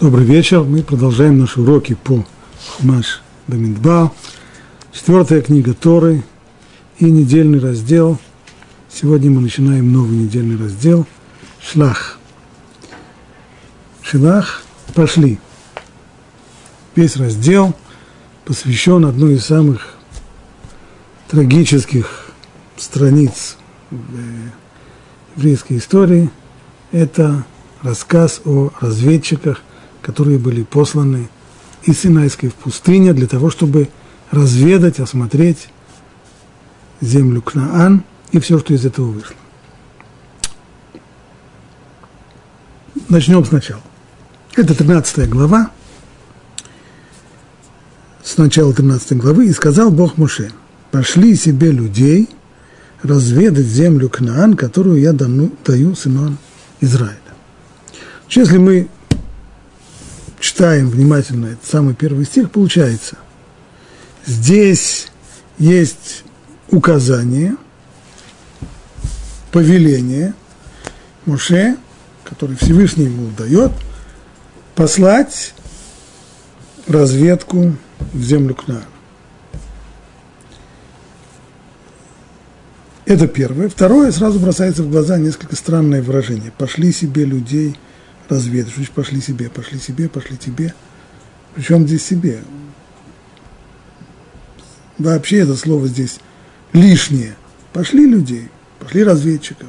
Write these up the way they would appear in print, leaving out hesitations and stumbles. Добрый вечер. Мы продолжаем наши уроки по Хумаш Бамидбар. 4-я книга Торы и недельный раздел. Сегодня мы начинаем новый недельный раздел. Шлах. Шилах. Пошли. Весь раздел посвящен одной из самых трагических страниц еврейской истории. Это рассказ о разведчиках, которые были посланы из Синайской в пустыне для того, чтобы разведать, осмотреть землю Кнаан и все, что из этого вышло. Начнем сначала. Это 13 глава. С начала 13 главы. «И сказал Бог Моше: пошли себе людей разведать землю Кнаан, которую я даю сынам Израиля». Если мы читаем внимательно этот самый первый стих, получается, здесь есть указание, повеление Моше, который Всевышний ему дает, послать разведку в землю Кнаан. Это первое. Второе, сразу бросается в глаза несколько странное выражение. «Пошли себе людей разведать». Значит, пошли себе. Причем здесь себе? Вообще это слово здесь лишнее. Пошли людей, пошли разведчиков.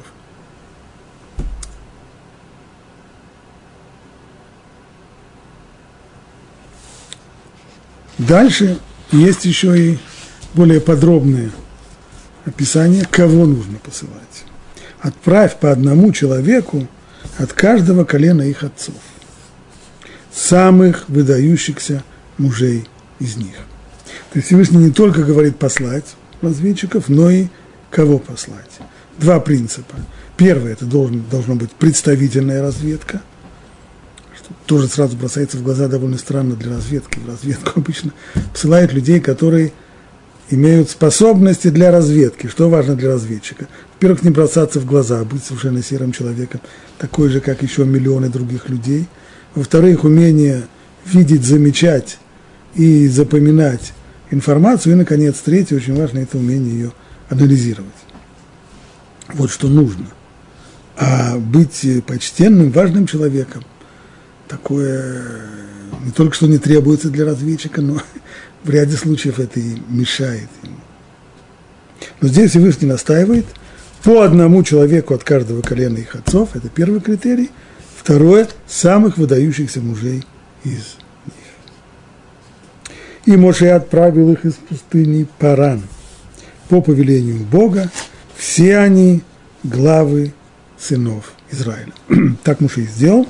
Дальше есть еще и более подробное описание, кого нужно посылать. «Отправь по одному человеку от каждого колена их отцов, самых выдающихся мужей из них». То есть Всевышний не только говорит послать разведчиков, но и кого послать. Два принципа. Первый – это должна быть представительная разведка, что тоже сразу бросается в глаза довольно странно для разведки. В разведку обычно посылают людей, которые имеют способности для разведки. Что важно для разведчика? Во-первых, не бросаться в глаза, быть совершенно серым человеком, такой же, как еще миллионы других людей. Во-вторых, умение видеть, замечать и запоминать информацию. И, наконец, третье, очень важно, это умение ее анализировать. Вот что нужно. А быть почтенным, важным человеком, такое не только что не требуется для разведчика, но в ряде случаев это и мешает ему. Но здесь Всевышний настаивает: по одному человеку от каждого колена их отцов, это первый критерий. Второе – самых выдающихся мужей из них. «И Моше отправил их из пустыни Паран. По повелению Бога все они главы сынов Израиля». Так Моше и сделал.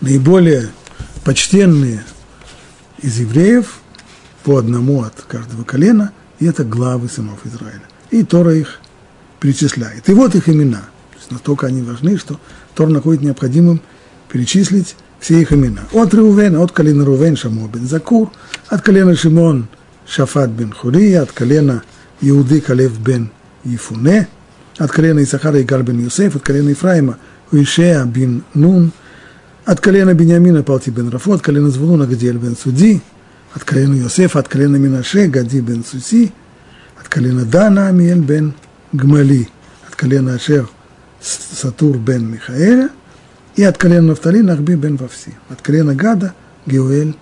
Наиболее почтенные из евреев, по одному от каждого колена, и это главы сынов Израиля. И Тора их перечисляет. И вот их имена. То есть настолько они важны, что Тора находит необходимым перечислить все их имена. От Реувена, от колена Рувен Шамо бен Закур, от колена Шимон Шафат бен Хурия, от колена Иуды Калев бен Ефуне, от колена Исахара Игар бен Юсеф, от колена Ефраима Уишея бен Нун, от колена Беньямина Палти бен Рафо, от колена Звулуна Гадиэль бен Суди, от колена Йосефа, от колена Минаше Гади бен Суси, от колена Дана Амиэль бен Гмали, от колена Ашер Сатур бен Михаэля и от колена Нафтали Нахби бен Вавси, от колена Гада Геуэль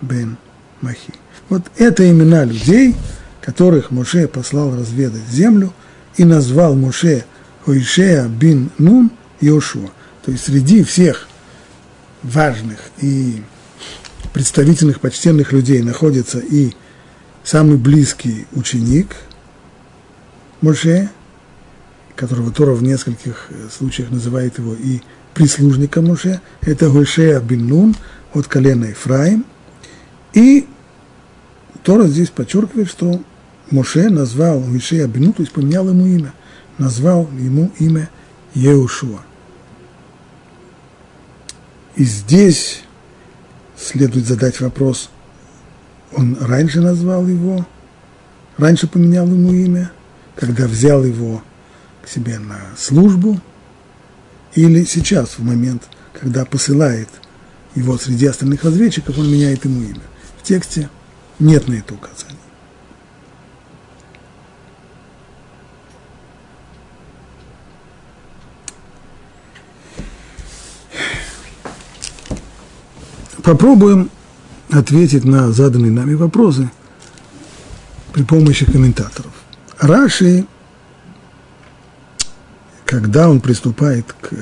бен Махи. Вот это имена людей, которых Моше послал разведать землю, и назвал Моше Оишея бин Нун Йошуа. То есть среди всех важных и представительных, почтенных людей находится и самый близкий ученик Моше, которого Тора в нескольких случаях называет его и прислужником Моше, это Йошуа бен Нун от колена Ефраим. И Тора здесь подчеркивает, что Моше назвал Йошуа бен Нун, то есть поменял ему имя, назвал ему имя Йеошуа. И здесь следует задать вопрос: он раньше назвал его, раньше поменял ему имя, когда взял его к себе на службу, или сейчас, в момент, когда посылает его среди остальных разведчиков, он меняет ему имя. В тексте нет на это указания. Попробуем ответить на заданные нами вопросы при помощи комментаторов. Раши, когда он приступает к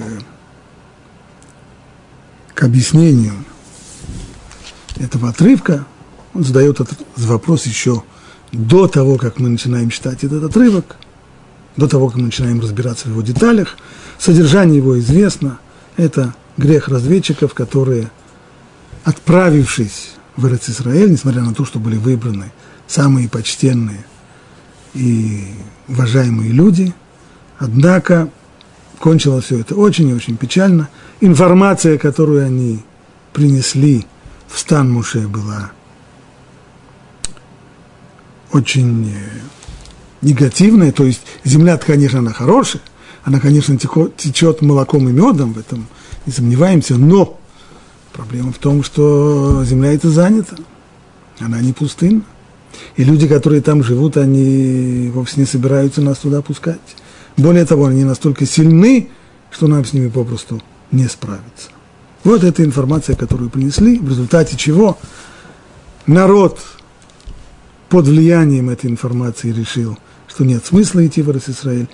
объяснению этого отрывка, он задает этот вопрос еще до того, как мы начинаем читать этот отрывок, до того, как мы начинаем разбираться в его деталях. Содержание его известно. Это грех разведчиков, которые, отправившись в Эрец-Исраэль, несмотря на то, что были выбраны самые почтенные и уважаемые люди, однако кончилось все это очень и очень печально. Информация, которую они принесли в стан Моше, была очень негативная. То есть земля, конечно, она хорошая, она, конечно, течет молоком и медом, в этом не сомневаемся, но проблема в том, что земля эта занята, она не пустынна. И люди, которые там живут, они вовсе не собираются нас туда пускать. Более того, они настолько сильны, что нам с ними попросту не справиться. Вот эта информация, которую принесли, в результате чего народ под влиянием этой информации решил, что нет смысла идти в Эрец-Исраэль,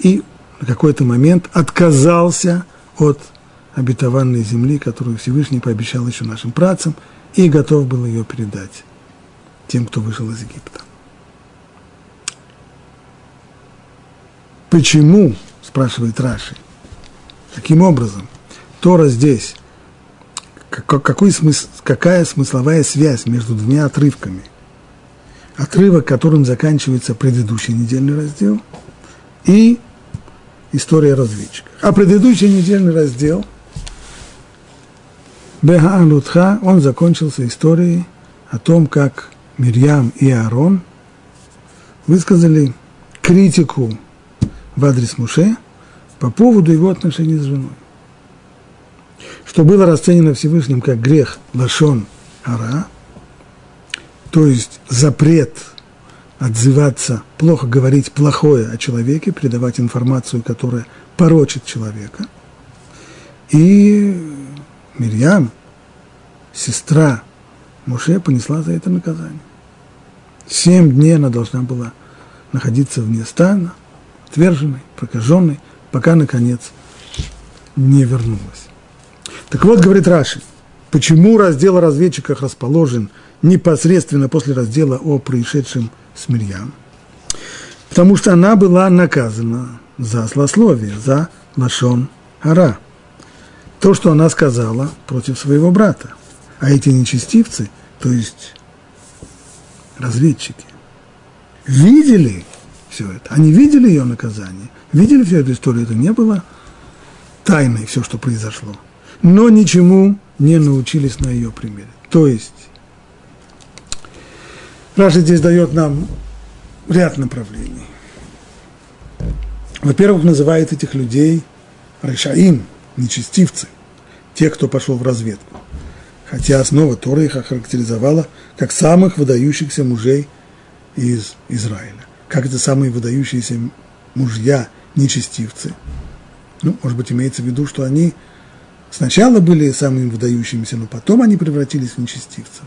и на какой-то момент отказался от обетованной земли, которую Всевышний пообещал еще нашим працам, и готов был ее передать тем, кто вышел из Египта. Почему, спрашивает Раши, таким образом, Тора здесь, какая смысловая связь между двумя отрывками? Отрывок, которым заканчивается предыдущий недельный раздел, и история разведчиков. А предыдущий недельный раздел, Беха-Алутха, он закончился историей о том, как Мирьям и Аарон высказали критику в адрес Моше по поводу его отношений с женой, что было расценено Всевышним как грех лашон ара, то есть запрет отзываться, плохо говорить плохое о человеке, передавать информацию, которая порочит человека. И Мирьям, сестра Моше, понесла за это наказание. 7 дней она должна была находиться вне стана, отверженной, прокаженной, пока, наконец, не вернулась. Так вот, говорит Раши, почему раздел о разведчиках расположен непосредственно после раздела о происшедшем с Мирьям? Потому что она была наказана за злословие, за лашон ара. То, что она сказала против своего брата. А эти нечестивцы, то есть разведчики, видели все это. Они видели ее наказание, видели всю эту историю. Это не было тайной, все, что произошло. Но ничему не научились на ее примере. То есть Раши здесь дает нам ряд направлений. Во-первых, называет этих людей решаим, нечестивцы, те, кто пошел в разведку. Хотя основа Торы их охарактеризовала как самых выдающихся мужей из Израиля. Как это самые выдающиеся мужья, нечестивцы? Ну, может быть, имеется в виду, что они сначала были самыми выдающимися, но потом они превратились в нечестивцев.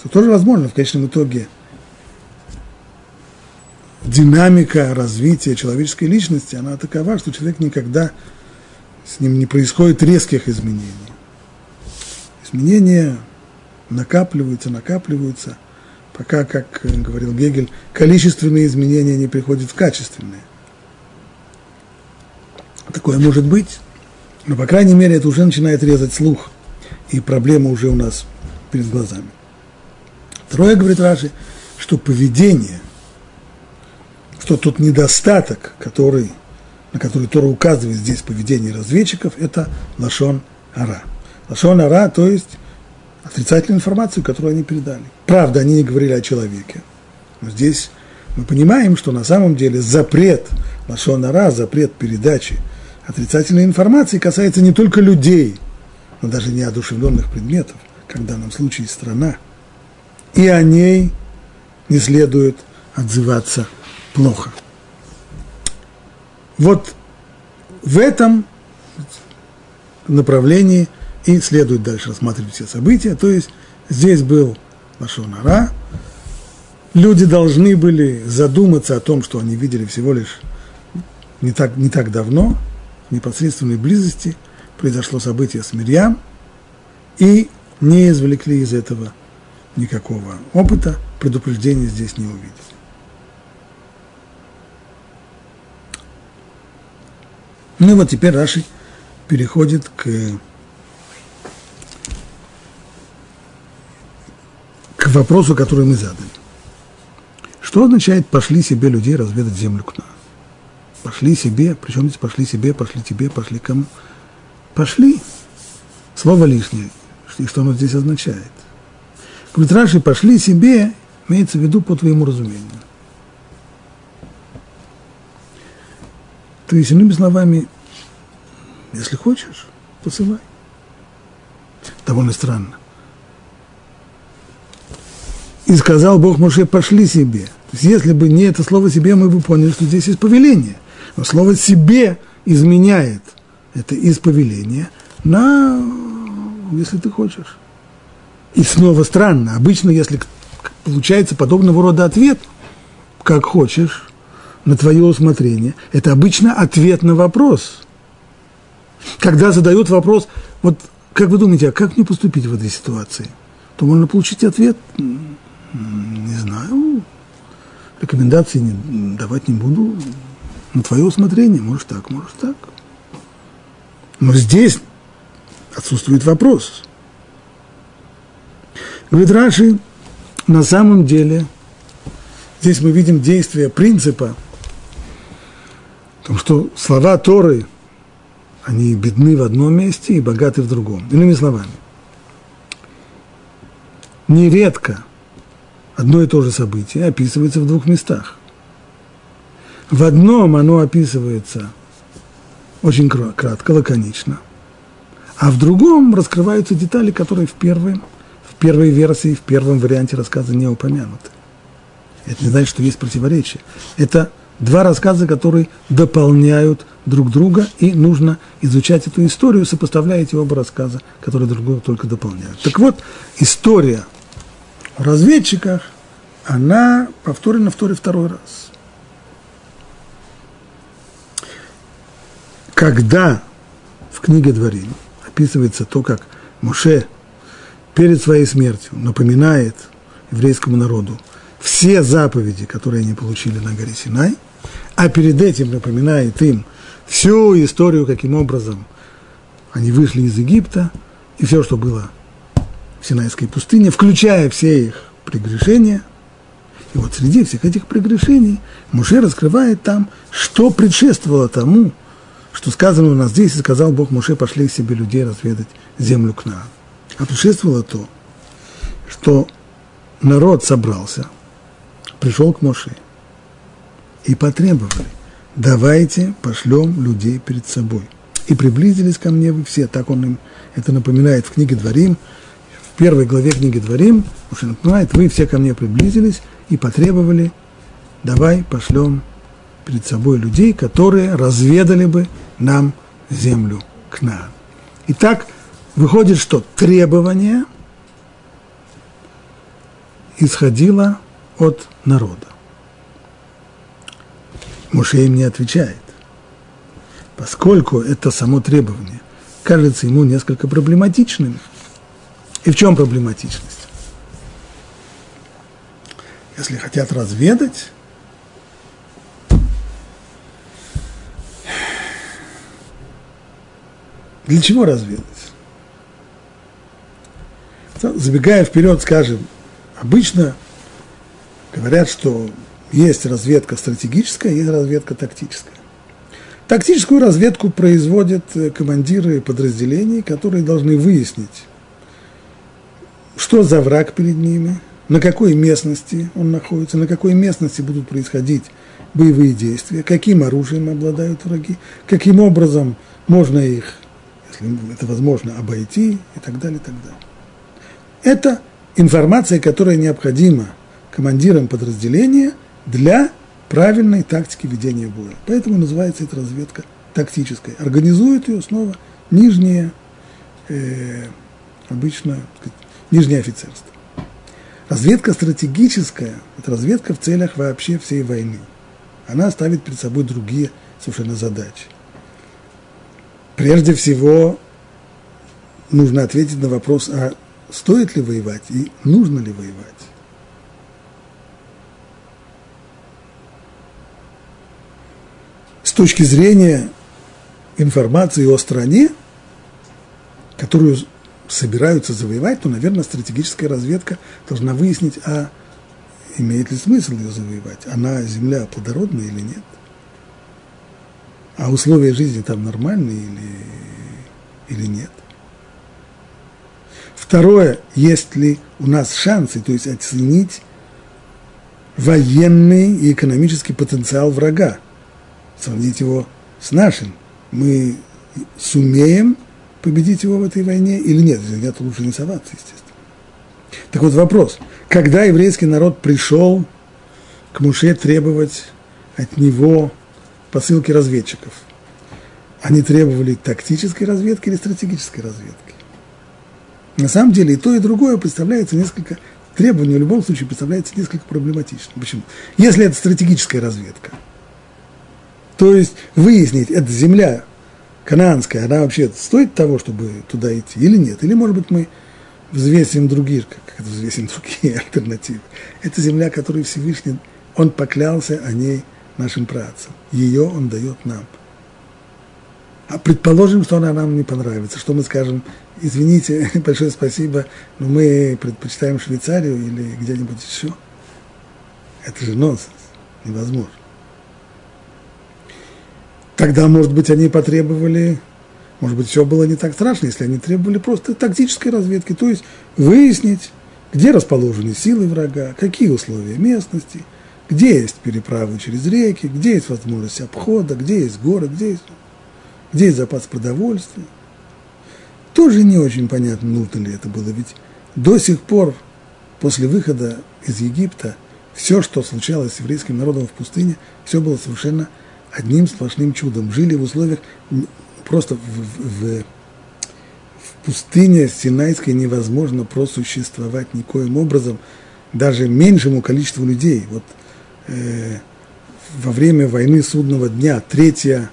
Что тоже возможно. В конечном итоге динамика развития человеческой личности, она такова, что человек никогда, с ним не происходит резких изменений. Изменения накапливаются, пока, как говорил Гегель, количественные изменения не приходят в качественные. Такое может быть, но, по крайней мере, это уже начинает резать слух, и проблема уже у нас перед глазами. Второе, говорит Раши, что поведение, что тот недостаток, на который Тора указывает здесь поведение разведчиков, это лашон ара. Лашон ара, то есть отрицательную информацию, которую они передали. Правда, они не говорили о человеке. Но здесь мы понимаем, что на самом деле запрет лашон ара, запрет передачи отрицательной информации касается не только людей, но даже неодушевленных предметов, как в данном случае страна, и о ней не следует отзываться плохо. Вот в этом направлении и следует дальше рассматривать все события. То есть здесь был лашон ара. Люди должны были задуматься о том, что они видели всего лишь не так давно, в непосредственной близости произошло событие с Мирьям, и не извлекли из этого никакого опыта, предупреждения здесь не увидели. Ну и вот теперь Раши переходит к вопросу, который мы задали. Что означает «пошли себе людей разведать землю к нам»? Пошли себе, причем здесь пошли себе, пошли тебе, пошли кому? Пошли. Слово лишнее. И что оно здесь означает? Говорит Раши, пошли себе, имеется в виду по твоему разумению. То есть, иными словами, если хочешь, посылай. Довольно странно. И сказал Бог Моше, пошли себе. То есть, если бы не это слово себе, мы бы поняли, что здесь есть повеление. Но слово себе изменяет это из повеления на если ты хочешь. И снова странно. Обычно, если получается подобного рода ответ, как хочешь, на твое усмотрение, это обычно ответ на вопрос. Когда задают вопрос, вот как вы думаете, а как мне поступить в этой ситуации? То можно получить ответ, не знаю, рекомендации давать не буду, на твое усмотрение, можешь так, можешь так. Но здесь отсутствует вопрос. Говорит Раши, на самом деле, здесь мы видим действие принципа, в том, что слова Торы, они бедны в одном месте и богаты в другом. Иными словами, нередко одно и то же событие описывается в двух местах. В одном оно описывается очень кратко, лаконично, а в другом раскрываются детали, которые в первой версии, в первом варианте рассказа не упомянуты. Это не значит, что есть противоречие. Это два рассказа, которые дополняют друг друга, и нужно изучать эту историю, сопоставляя эти оба рассказа, которые друг друга только дополняют. Так вот, история о разведчиках, она повторена второй раз. Когда в книге Дворим описывается то, как Моше перед своей смертью напоминает еврейскому народу все заповеди, которые они получили на горе Синай, а перед этим напоминает им всю историю, каким образом они вышли из Египта, и все, что было в Синайской пустыне, включая все их прегрешения. И вот среди всех этих прегрешений Моше раскрывает там, что предшествовало тому, что сказано у нас здесь, и сказал Бог Моше, пошли себе людей разведать землю к нам. А предшествовало то, что народ собрался, пришел к Моше и потребовали, давайте пошлем людей перед собой. И приблизились ко мне вы все, так он им это напоминает в книге Дворим, в первой главе книги Дворим, Моше напоминает, вы все ко мне приблизились и потребовали, давай пошлем перед собой людей, которые разведали бы нам землю Кнаан. Итак, выходит, что требование исходило от народа. Моше им не отвечает, поскольку это само требование кажется ему несколько проблематичным. И в чем проблематичность? Если хотят разведать, для чего разведать? Забегая вперед, скажем, обычно говорят, что есть разведка стратегическая, есть разведка тактическая. Тактическую разведку производят командиры подразделений, которые должны выяснить, что за враг перед ними, на какой местности он находится, на какой местности будут происходить боевые действия, каким оружием обладают враги, каким образом можно их это возможно обойти и так далее, и так далее. Это информация, которая необходима командирам подразделения для правильной тактики ведения боя. Поэтому называется эта разведка тактической. Организует ее снова нижнее, обычно, так сказать, нижнее офицерство. Разведка стратегическая – это разведка в целях вообще всей войны. Она ставит перед собой другие совершенно задачи. Прежде всего, нужно ответить на вопрос, а стоит ли воевать и нужно ли воевать. С точки зрения информации о стране, которую собираются завоевать, то, наверное, стратегическая разведка должна выяснить, а имеет ли смысл ее завоевать, она земля плодородная или нет, а условия жизни там нормальные или нет. Второе, есть ли у нас шансы, то есть оценить военный и экономический потенциал врага, сравнить его с нашим, мы сумеем победить его в этой войне или нет, если нет, то лучше не соваться, естественно. Так вот вопрос, когда еврейский народ пришел к Муше требовать от него посылки разведчиков? Они требовали тактической разведки или стратегической разведки? На самом деле и то, и другое представляется несколько, требование в любом случае представляется несколько проблематичным. Почему? Если это стратегическая разведка, то есть выяснить, эта земля канаанская, она вообще стоит того, чтобы туда идти или нет, или, может быть, мы взвесим другие, как это взвесим другие альтернативы. Это земля, которую Всевышний, он поклялся о ней нашим праотцам. Ее он дает нам. А предположим, что она нам не понравится, что мы скажем, извините, большое спасибо, но мы предпочитаем Швейцарию или где-нибудь еще. Это же нонсенс, невозможно. Тогда, может быть, они потребовали... Может быть, все было не так страшно, если они требовали просто тактической разведки, то есть выяснить, где расположены силы врага, какие условия местности, где есть переправы через реки, где есть возможность обхода, где есть горы, где есть запас продовольствия. Тоже не очень понятно, нужно ли это было, ведь до сих пор, после выхода из Египта, все, что случалось с еврейским народом в пустыне, все было совершенно одним сплошным чудом. Жили в условиях... Просто в пустыне Синайской невозможно просуществовать никоим образом, даже меньшему количеству людей. Вот во время войны Судного дня третья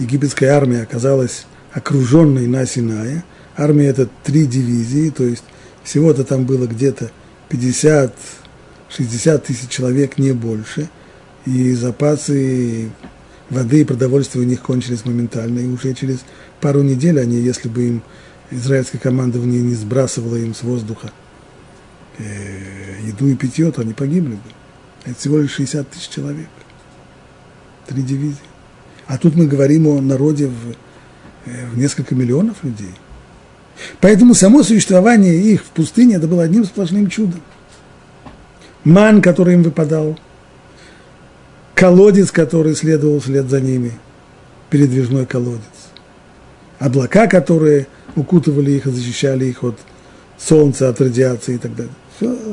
египетская армия оказалась окруженной на Синае. Армия – это 3 дивизии, то есть всего-то там было где-то 50-60 тысяч человек, не больше, и запасы... Воды и продовольствия у них кончились моментально, и уже через пару недель они, если бы им израильское командование не сбрасывало им с воздуха еду и питье, то они погибли бы. Это всего лишь 60 тысяч человек, 3 дивизии. А тут мы говорим о народе в несколько миллионов людей. Поэтому само существование их в пустыне, это было одним сплошным чудом. Ман, который им выпадал, колодец, который следовал вслед за ними, передвижной колодец, облака, которые укутывали их и защищали их от солнца, от радиации и так далее.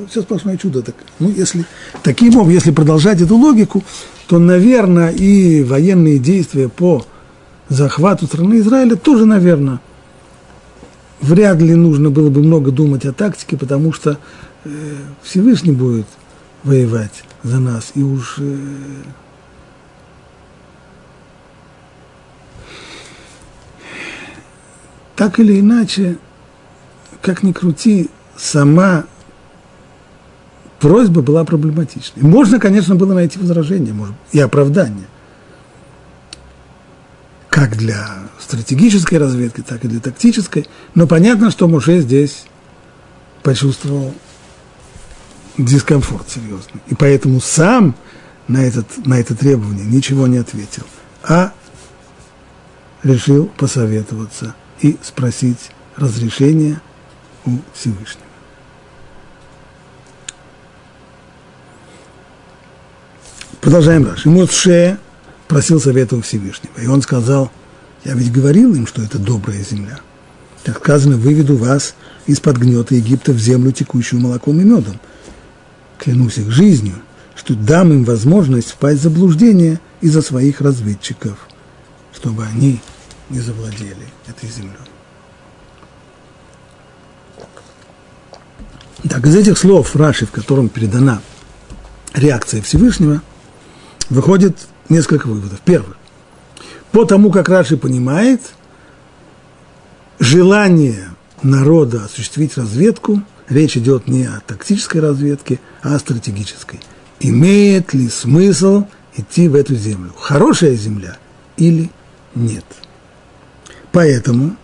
Все сплошное чудо. Так, если продолжать эту логику, то, наверное, и военные действия по захвату страны Израиля тоже, наверное, вряд ли нужно было бы много думать о тактике, потому что Всевышний будет воевать за нас, и уж так или иначе, как ни крути, сама просьба была проблематичной. Можно, конечно, было найти возражение, может, и оправдание, как для стратегической разведки, так и для тактической, но понятно, что Моше здесь почувствовал дискомфорт серьезный. И поэтому сам на это требование ничего не ответил, а решил посоветоваться и спросить разрешения у Всевышнего. Продолжаем дальше. Моше просил совета у Всевышнего, и он сказал: «Я ведь говорил им, что это добрая земля. Как сказано, выведу вас из-под гнета Египта в землю, текущую молоком и медом. Клянусь их жизнью, что дам им возможность впасть в заблуждение из-за своих разведчиков, чтобы они не завладели этой землей. Так, из этих слов Раши, в котором передана реакция Всевышнего, выходит несколько выводов. Первый. По тому, как Раши понимает, желание народа осуществить разведку, речь идет не о тактической разведке, а о стратегической. Имеет ли смысл идти в эту землю? Хорошая земля или нет? Поэтому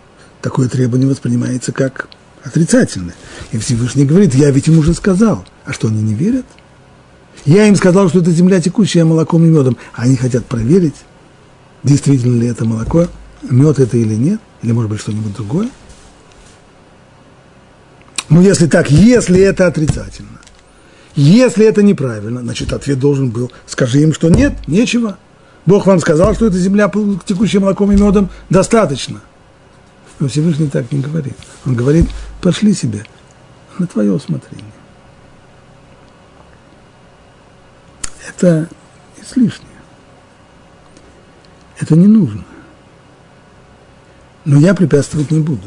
такое требование воспринимается как отрицательное. И Всевышний говорит, я ведь им уже сказал. А что, они не верят? Я им сказал, что это земля текущая молоком и медом. Они хотят проверить, действительно ли это молоко, мед это или нет, или, может быть, что-нибудь другое. Ну, если так, если это отрицательно, если это неправильно, значит, ответ должен был, скажи им, что нет, нечего. Бог вам сказал, что эта земля текущая молоком и медом, достаточно. Но Всевышний так не говорит. Он говорит, пошли себе, на твое усмотрение. Это излишнее. Это не нужно. Но я препятствовать не буду.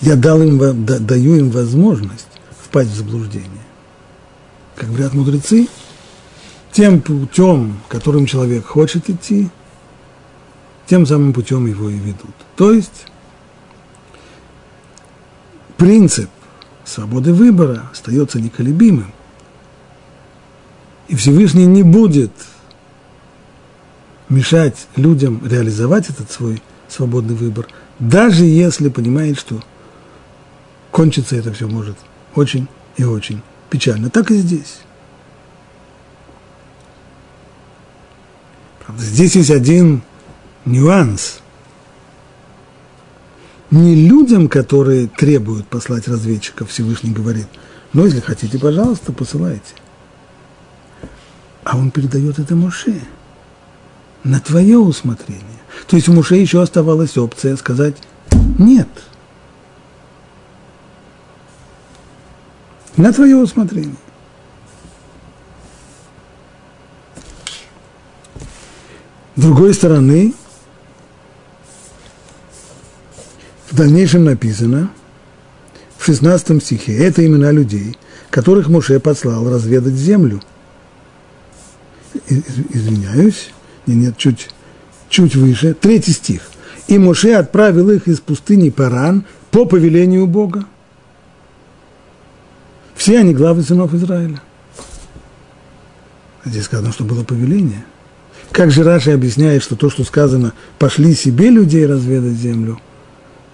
Я даю им возможность впасть в заблуждение. Как говорят мудрецы, тем путем, которым человек хочет идти, тем самым путем его и ведут. То есть принцип свободы выбора остается неколебимым. И Всевышний не будет мешать людям реализовать этот свой свободный выбор, даже если понимает, что кончится это все может очень и очень печально. Так и здесь. Правда, здесь есть один нюанс. Не людям, которые требуют послать разведчиков, Всевышний говорит, но если хотите, пожалуйста, посылайте. А он передает это Моше на твое усмотрение. То есть у Моше еще оставалась опция сказать «нет». На твое усмотрение. С другой стороны, в дальнейшем написано, в 16 стихе, это имена людей, которых Моше послал разведать землю. Извиняюсь, нет, чуть выше, 3 стих. «И Моше отправил их из пустыни Паран по повелению Бога». Все они главы сынов Израиля. Здесь сказано, что было повеление. Как же Раши объясняет, что то, что сказано «пошли себе людей разведать землю»,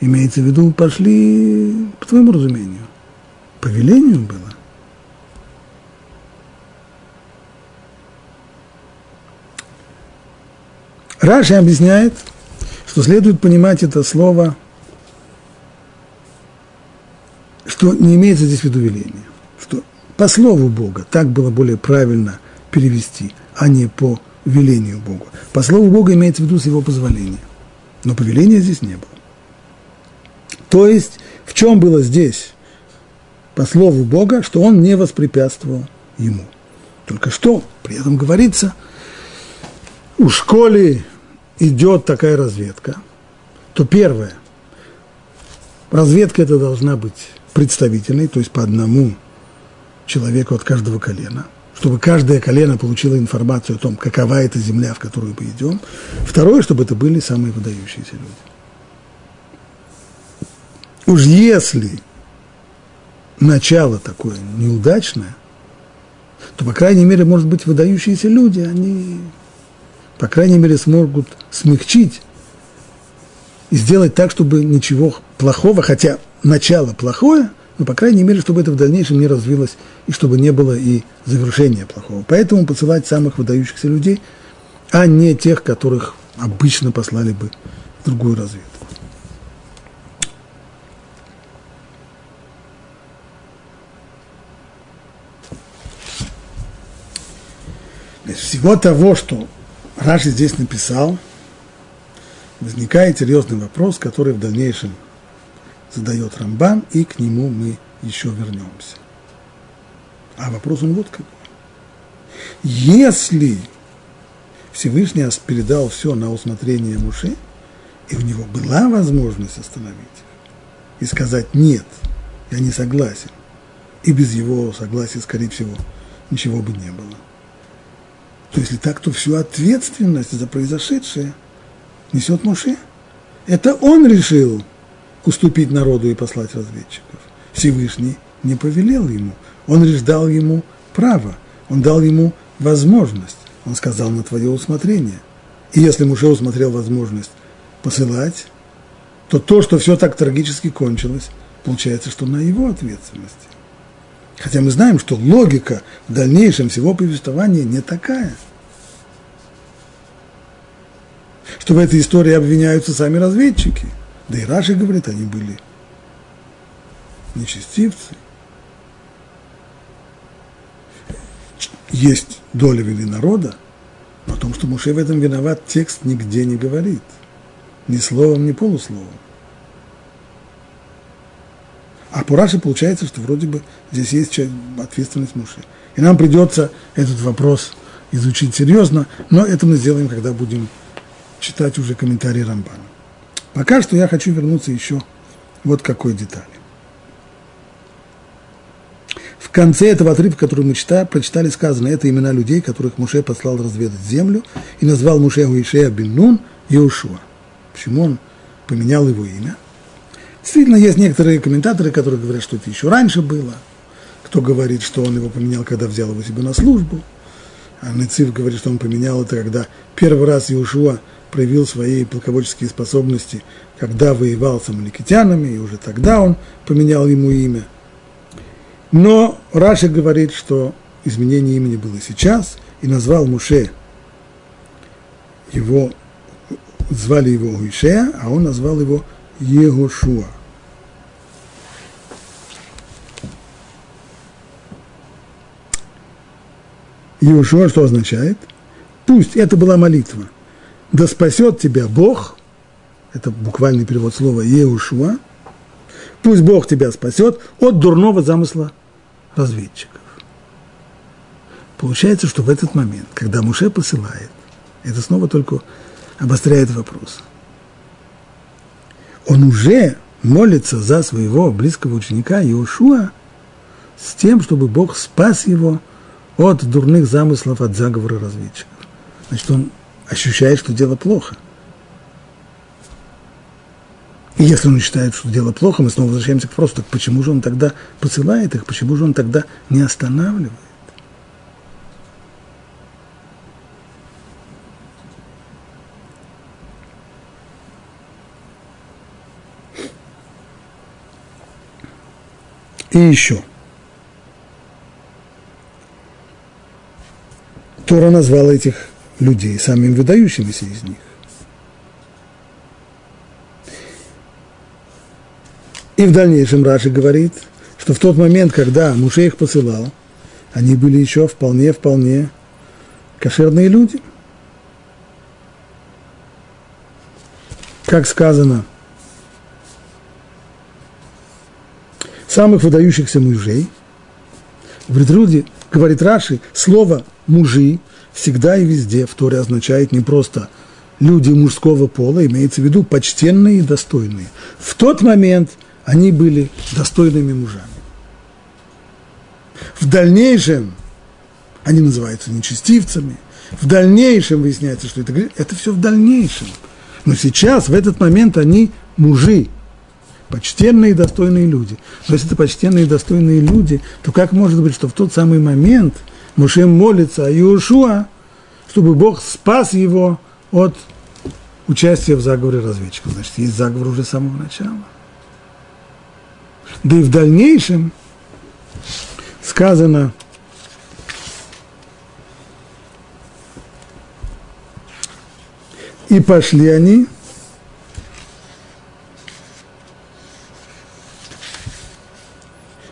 имеется в виду «пошли по твоему разумению». Повелению было. Раши объясняет, что следует понимать это слово, что не имеется здесь в виду веление, что по слову Бога, так было более правильно перевести, а не по велению Бога. По слову Бога имеется в виду с его позволения, но повеления здесь не было. То есть, в чем было здесь по слову Бога, что он не воспрепятствовал ему. Только что при этом говорится, у школы идет такая разведка, то первое, разведка эта должна быть представительной, то есть по одному человеку от каждого колена, чтобы каждое колено получило информацию о том, какова эта земля, в которую мы идем. Второе, чтобы это были самые выдающиеся люди. Уж если начало такое неудачное, то, по крайней мере, может быть, выдающиеся люди, они, по крайней мере, смогут смягчить и сделать так, чтобы ничего плохого, хотя начало плохое, но, по крайней мере, чтобы это в дальнейшем не развилось, и чтобы не было и завершения плохого. Поэтому посылать самых выдающихся людей, а не тех, которых обычно послали бы в другую разведку. Без всего того, что Раши здесь написал, возникает серьезный вопрос, который в дальнейшем задает Рамбам, и к нему мы еще вернемся. А вопрос он вот какой. Если Всевышний передал все на усмотрение Муше, и у него была возможность остановить их и сказать: нет, я не согласен, и без его согласия, скорее всего, ничего бы не было, то если так, то всю ответственность за произошедшее несет Муше. Это он решил уступить народу и послать разведчиков. Всевышний не повелел ему, он лишь дал ему право, он дал ему возможность, он сказал: на твое усмотрение. И если Муше усмотрел возможность посылать, то, что все так трагически кончилось, получается, что на его ответственности. Хотя мы знаем, что логика в дальнейшем всего повествования не такая. Что в этой истории обвиняются сами разведчики. Да и Раши говорит, они были нечестивцы. Есть доля вины народа, но о том, что Муше в этом виноват, текст нигде не говорит. Ни словом, ни полусловом. А по Раши получается, что вроде бы здесь есть ответственность Муше. И нам придется этот вопрос изучить серьезно, но это мы сделаем, когда будем читать уже комментарии Рамбана. Пока что я хочу вернуться еще вот к какой детали. В конце этого отрывка, который мы прочитали, сказано: это имена людей, которых Муше послал разведать землю, и назвал Муше Гуишея бен Нун Йошуа. Почему он поменял его имя? Действительно, есть некоторые комментаторы, которые говорят, что это еще раньше было. Кто говорит, что он его поменял, когда взял его себе на службу. А Нецив говорит, что он поменял это, когда первый раз Йошуа проявил свои полководческие способности, когда воевал с амаликитянами, и уже тогда он поменял ему имя. Но Раши говорит, что изменение имени было сейчас, и назвал Муше его, звали его Гуишея, а он назвал его Йошуа. Йошуа что означает? Пусть это была молитва. Да спасет тебя Бог, это буквальный перевод слова Йошуа, пусть Бог тебя спасет от дурного замысла разведчиков. Получается, что в этот момент, когда Муше посылает, это снова только обостряет вопрос. Он уже молится за своего близкого ученика Йошуа с тем, чтобы Бог спас его от дурных замыслов, от заговора разведчиков. Значит, он ощущает, что дело плохо. И если он считает, что дело плохо, мы снова возвращаемся к вопросу: так почему же он тогда посылает их, почему же он тогда не останавливает? И еще. Тора назвала этих людей самыми выдающимися из них. И в дальнейшем Раши говорит, что в тот момент, когда Муше их посылал, они были еще вполне кошерные люди. Как сказано, самых выдающихся мужей. В Ритрудзе, говорит Раши, слово «мужи» всегда и везде в Торе означает не просто «люди мужского пола», имеется в виду «почтенные и достойные». В тот момент они были достойными мужами. В дальнейшем они называются нечестивцами, в дальнейшем выясняется, что это все в дальнейшем. Но сейчас, в этот момент, они мужи. Почтенные и достойные люди. Но если это почтенные и достойные люди, то как может быть, что в тот самый момент Муше молится о Йошуа, чтобы Бог спас его от участия в заговоре разведчиков? Значит, есть заговор уже с самого начала. Да и в дальнейшем сказано, и пошли они,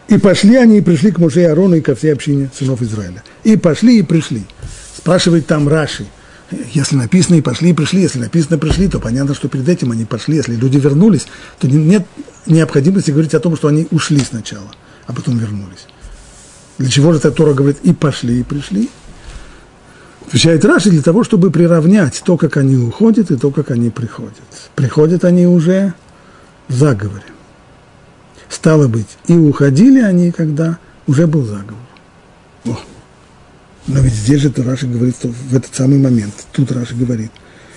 и пришли к Муше и Арону и ко всей общине сынов Израиля. И пошли, и пришли. Спрашивает там Раши, Если написано и пошли, и пришли, если написано пришли, то понятно, что перед этим они пошли. Если люди вернулись, то нет необходимости говорить о том, что они ушли сначала, а потом вернулись. Для чего же Тора говорит и пошли, и пришли? Отвечает Раши, для того, чтобы приравнять то, как они уходят, и то, как они приходят. Приходят они уже в заговоре. Стало быть, и уходили они, когда уже был заговор. О. Но ведь здесь же Раши говорит, что в этот самый момент, тут Раши говорит,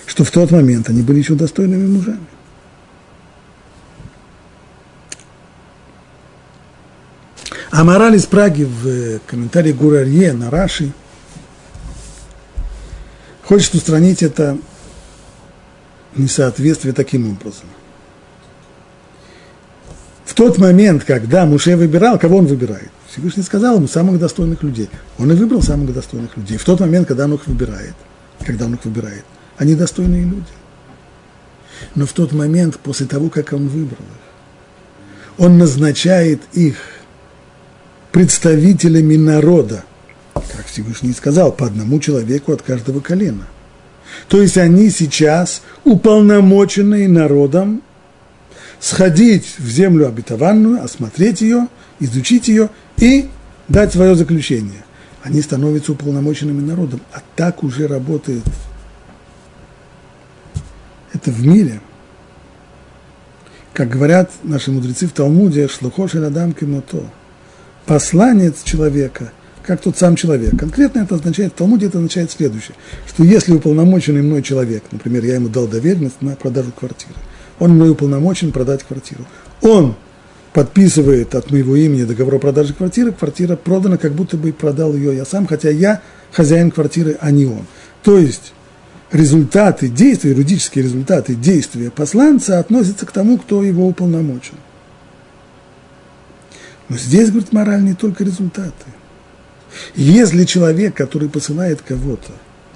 что в тот момент они были еще достойными мужами. А мораль из Праги в комментарии Гур Арье на Раши хочет устранить это несоответствие таким образом. В тот момент, когда Муше выбирал, кого он выбирает? Всевышний сказал ему самых достойных людей. Он и выбрал самых достойных людей. В тот момент, когда он их выбирает, они достойные люди. Но в тот момент, после того, как он выбрал их, он назначает их представителями народа, как Всевышний сказал, по одному человеку от каждого колена. То есть они сейчас уполномочены народом сходить в землю обетованную, осмотреть ее, изучить ее и дать свое заключение. Они становятся уполномоченными народом, а так уже работает. Это в мире. Как говорят наши мудрецы в Талмуде, «Шлухо шель адам кемото», посланец человека, как тот сам человек. Конкретно это означает, в Талмуде это означает следующее, что если уполномоченный мной человек, например, я ему дал доверенность на продажу квартиры, он мной уполномочен продать квартиру. Он подписывает от моего имени договор о продаже квартиры, квартира продана, как будто бы продал ее я сам, хотя я хозяин квартиры, а не он. То есть результаты действия, юридические результаты действия посланца относятся к тому, кто его уполномочен. Но здесь, говорит, мораль не только результаты. Если человек, который посылает кого-то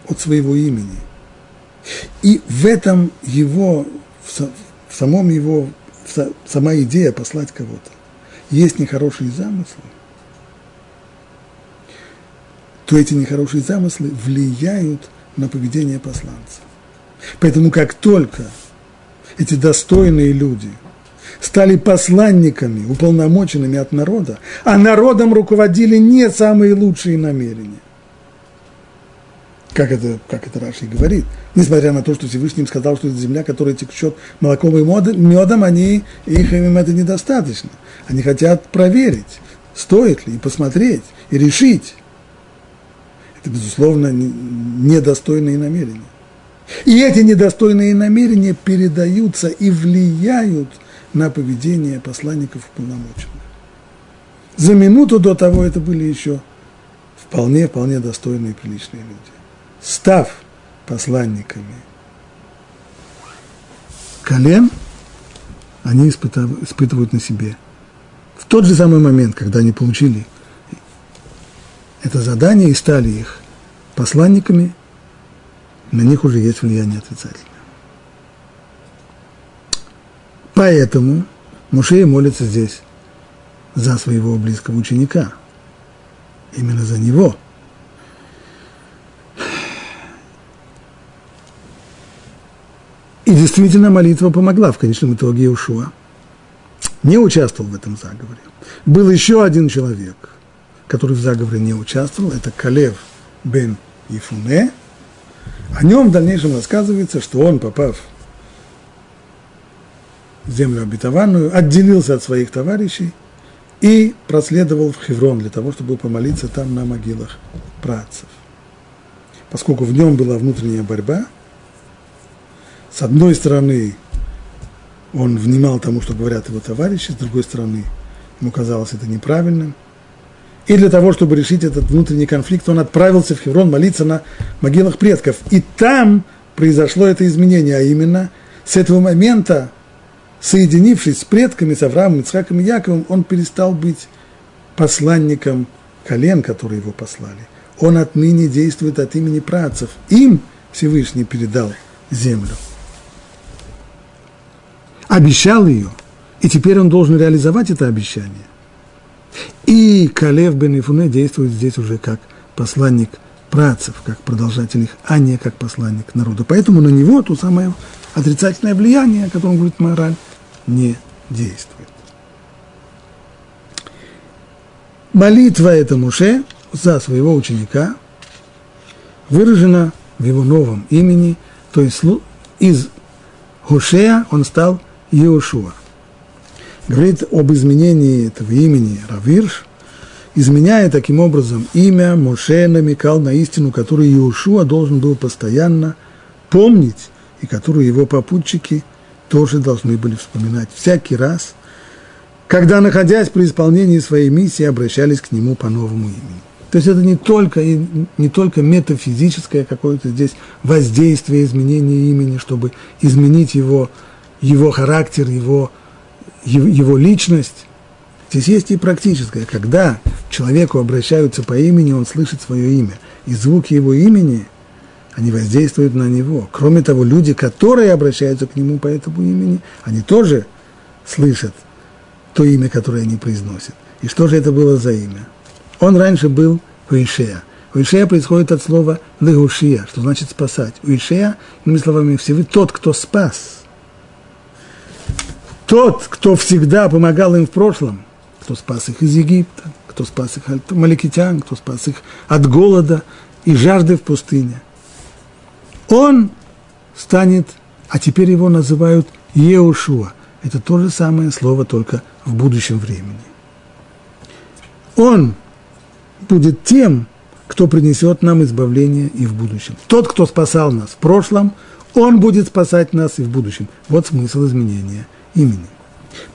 от своего имени, и в этом его, в самом его, сама идея послать кого-то, есть нехорошие замыслы, то эти нехорошие замыслы влияют на поведение посланца. Поэтому как только эти достойные люди стали посланниками, уполномоченными от народа, а народом руководили не самые лучшие намерения. Как это Раши говорит, несмотря на то, что Всевышний им сказал, что это земля, которая течет молоком и медом, им это недостаточно. Они хотят проверить, стоит ли, и посмотреть, и решить. Это, безусловно, недостойные намерения. И эти недостойные намерения передаются и влияют на поведение посланников уполномоченных. За минуту до того это были еще вполне достойные и приличные люди. Став посланниками колен, они испытывают на себе в тот же самый момент, когда они получили это задание и стали их посланниками, на них уже есть влияние отрицательное. Поэтому Муше молится здесь за своего близкого ученика, именно за него. И действительно молитва помогла. В конечном итоге Иешуа не участвовал в этом заговоре. Был еще один человек, который в заговоре не участвовал, это Калев бен Ефуне. О нем в дальнейшем рассказывается, что он, попав землю обетованную, отделился от своих товарищей и проследовал в Хеврон для того, чтобы помолиться там на могилах праотцев. Поскольку в нем была внутренняя борьба, с одной стороны, он внимал тому, что говорят его товарищи, с другой стороны, ему казалось это неправильным. И для того, чтобы решить этот внутренний конфликт, он отправился в Хеврон молиться на могилах предков. И там произошло это изменение, а именно с этого момента, соединившись с предками, с Авраамом, Ицхаком и Яковом, он перестал быть посланником колен, которые его послали. Он отныне действует от имени праотцев. Им Всевышний передал землю. Обещал ее, и теперь он должен реализовать это обещание. И Калев бен Ефуне действует здесь уже как посланник працев, как продолжатель их, а не как посланник народа. Поэтому на него то самое отрицательное влияние, о котором говорит мораль, не действует. Молитва это Моше за своего ученика выражена в его новом имени, то есть из Хошея он стал Йошуа. Говорит об изменении этого имени Равирш. Изменяя таким образом имя, Моше намекал на истину, которую Йошуа должен был постоянно помнить, и которую его попутчики тоже должны были вспоминать всякий раз, когда, находясь при исполнении своей миссии, обращались к нему по новому имени. То есть это не только метафизическое какое-то здесь воздействие изменения имени, чтобы изменить его характер, его личность. Здесь есть и практическое. Когда к человеку обращаются по имени, он слышит свое имя. И звуки его имени, они воздействуют на него. Кроме того, люди, которые обращаются к нему по этому имени, они тоже слышат то имя, которое они произносят. И что же это было за имя? Он раньше был Уишея. Уишея происходит от слова «легушия», что значит «спасать». Уишея, иными словами, всего тот, кто спас. Тот, кто всегда помогал им в прошлом, кто спас их из Египта, кто спас их от амаликитян, кто спас их от голода и жажды в пустыне. Он станет, а теперь его называют Йешуа. Это то же самое слово, только в будущем времени. Он будет тем, кто принесет нам избавление и в будущем. Тот, кто спасал нас в прошлом, он будет спасать нас и в будущем. Вот смысл изменения имени.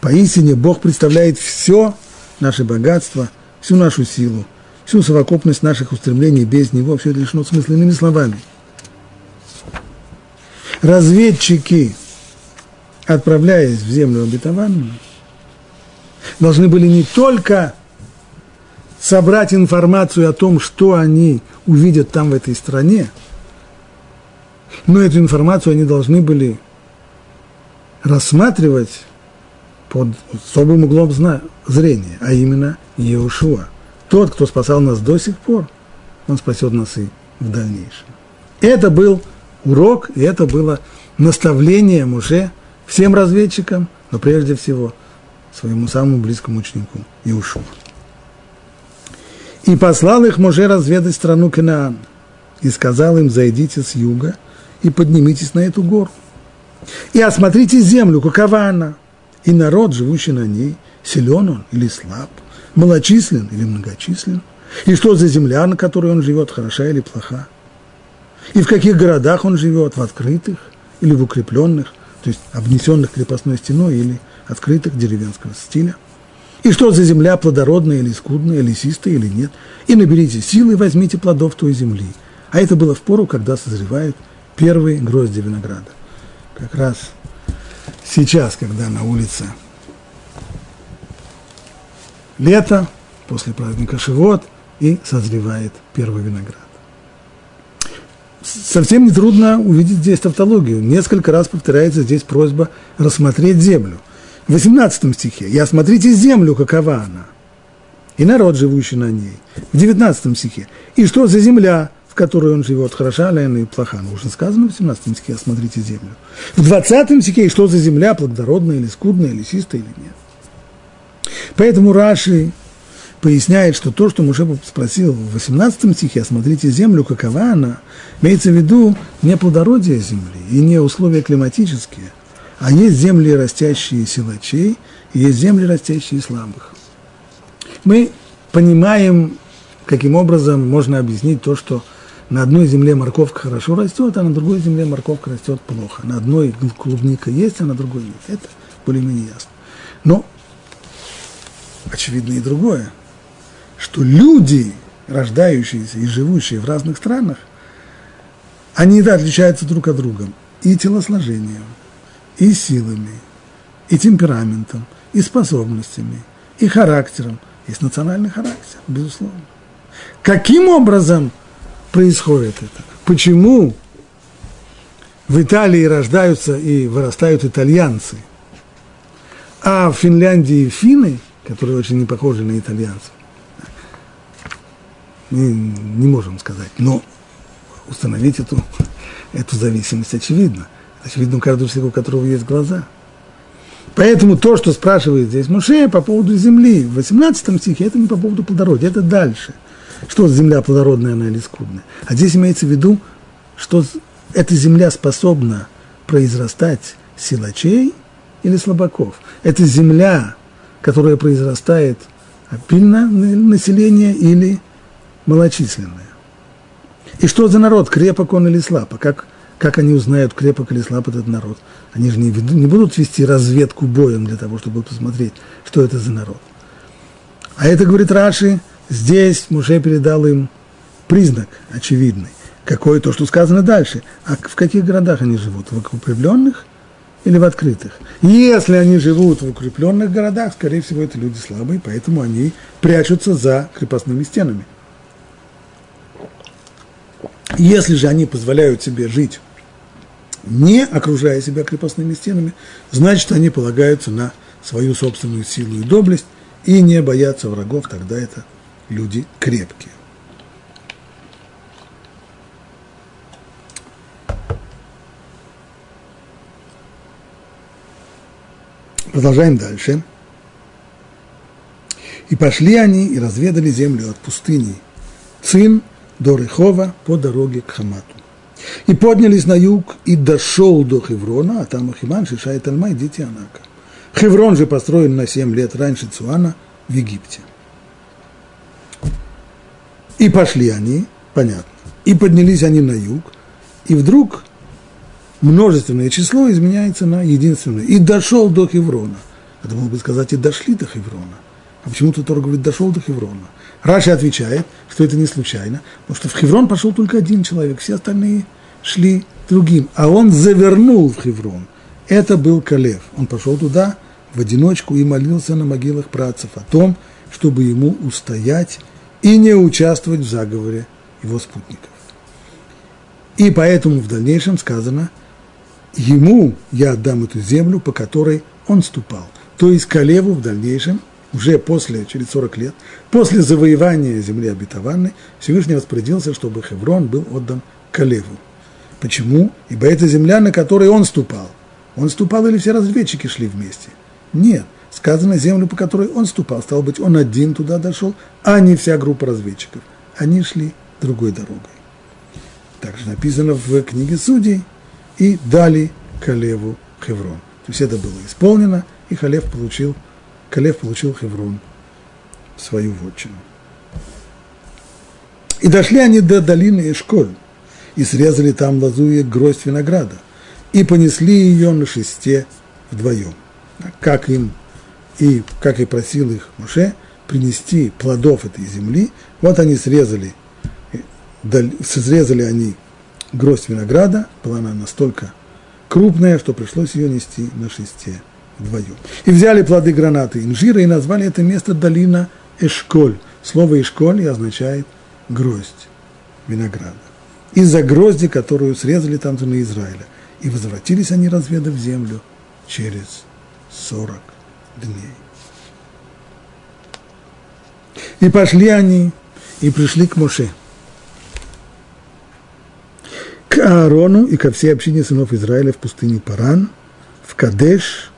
Поистине Бог представляет все наше богатство, всю нашу силу, всю совокупность наших устремлений. Без Него все это лишено смысла. Иными словами, разведчики, отправляясь в землю обетованную, должны были не только собрать информацию о том, что они увидят там, в этой стране, но эту информацию они должны были рассматривать под особым углом зрения, а именно Йешуа. Тот, кто спасал нас до сих пор, он спасет нас и в дальнейшем. Это был урок, и это было наставление Моше всем разведчикам, но прежде всего своему самому близкому ученику Йешуа. «И послал их Моше разведать страну Канаан, и сказал им, зайдите с юга и поднимитесь на эту гору, и осмотрите землю, какова она, и народ, живущий на ней, силен он или слаб, малочислен или многочислен, и что за земля, на которой он живет, хороша или плоха, и в каких городах он живет, в открытых или в укрепленных, то есть обнесенных крепостной стеной или открытых деревенского стиля, и что за земля, плодородная или скудная, лесистая или нет, и наберите силы и возьмите плодов той земли». А это было в пору, когда созревают первые грозди винограда. Как раз сейчас, когда на улице лето, после праздника Шивот, и созревает первый виноград. Совсем нетрудно увидеть здесь тавтологию. Несколько раз повторяется здесь просьба рассмотреть землю. В 18 стихе «И осмотрите землю, какова она, и народ, живущий на ней». В 19 стихе «И что за земля, в которой он живет, хороша ли она и плоха?» Ну, уже сказано в 18 стихе «Осмотрите землю». В 20 стихе «И что за земля, плодородная или скудная, лесистая или нет?» Поэтому Раши поясняет, что то, что Моше спросил в 18 стихе «Осмотрите землю, какова она», имеется в виду не плодородие земли и не условия климатические, а есть земли, растящие силачей, и есть земли, растящие слабых. Мы понимаем, каким образом можно объяснить то, что на одной земле морковка хорошо растет, а на другой земле морковка растет плохо. На одной клубника есть, а на другой нет. Это более-менее ясно. Но очевидно и другое, что люди, рождающиеся и живущие в разных странах, они отличаются друг от друга и телосложением, и силами, и темпераментом, и способностями, и характером. Есть национальный характер, безусловно. Каким образом происходит это? Почему в Италии рождаются и вырастают итальянцы, а в Финляндии финны, которые очень не похожи на итальянцев, не можем сказать. Но установить эту зависимость очевидно. Очевидно, каждому человеку, у которого есть глаза. Поэтому то, что спрашивает здесь Моше по поводу земли в 18 стихе, это не по поводу плодородия, это дальше. Что земля плодородная она или скудная? А здесь имеется в виду, что эта земля способна произрастать силачей или слабаков. Это земля, которая произрастает обильное население или малочисленное. И что за народ, крепок он или слаб? А как они узнают, крепок или слаб этот народ? Они же не будут вести разведку боем для того, чтобы посмотреть, что это за народ. А это, говорит Раши, здесь Моше передал им признак очевидный. Какое то, что сказано дальше. А в каких городах они живут? В укрепленных или в открытых? Если они живут в укрепленных городах, скорее всего, это люди слабые, поэтому они прячутся за крепостными стенами. Если же они позволяют себе жить, не окружая себя крепостными стенами, значит, они полагаются на свою собственную силу и доблесть и не боятся врагов, тогда это люди крепкие. Продолжаем дальше. «И пошли они, и разведали землю от пустыни Цин до Рехова по дороге к Хамату. И поднялись на юг, и дошел до Хеврона, а там Ахиман, Шиша и Тальма, и дети Анака. Хеврон же построен на 7 лет раньше Цуана в Египте. И пошли они, понятно, и поднялись они на юг, и вдруг множественное число изменяется на единственное. И дошел до Хеврона. Это было бы сказать, и дошли до Хеврона. А почему-то Тора говорит, дошел до Хеврона. Раши отвечает, что это не случайно, потому что в Хеврон пошел только один человек, все остальные шли другим. А он завернул в Хеврон. Это был Калев. Он пошел туда в одиночку и молился на могилах праотцев о том, чтобы ему устоять и не участвовать в заговоре его спутников. И поэтому в дальнейшем сказано, ему я отдам эту землю, по которой он ступал. То есть Калеву в дальнейшем, уже через 40 лет, после завоевания земли обетованной, Всевышний распорядился, чтобы Хеврон был отдан Калеву. Почему? Ибо это земля, на которой он ступал. Он ступал или все разведчики шли вместе? Нет. Сказано, землю, по которой он ступал, стало быть, он один туда дошел, а не вся группа разведчиков. Они шли другой дорогой. Также написано в книге Судей, и дали Калеву Хеврон. То есть это было исполнено, и Калев получил Хеврон, свою вотчину. И дошли они до долины Эшколь, и срезали там лазуя гроздь винограда, и понесли ее на шесте вдвоем. Как и просил их Моше, принести плодов этой земли, вот они срезали они гроздь винограда, была она настолько крупная, что пришлось ее нести на шесте вдвоем. И взяли плоды гранаты инжира и назвали это место долина Эшколь. Слово Эшколь означает гроздь винограда. Из-за грозди, которую срезали там сыны Израиля. И возвратились они, разведав землю, через 40 дней. И пошли они, и пришли к Моше, к Аарону и ко всей общине сынов Израиля в пустыне Паран, в Кадеш,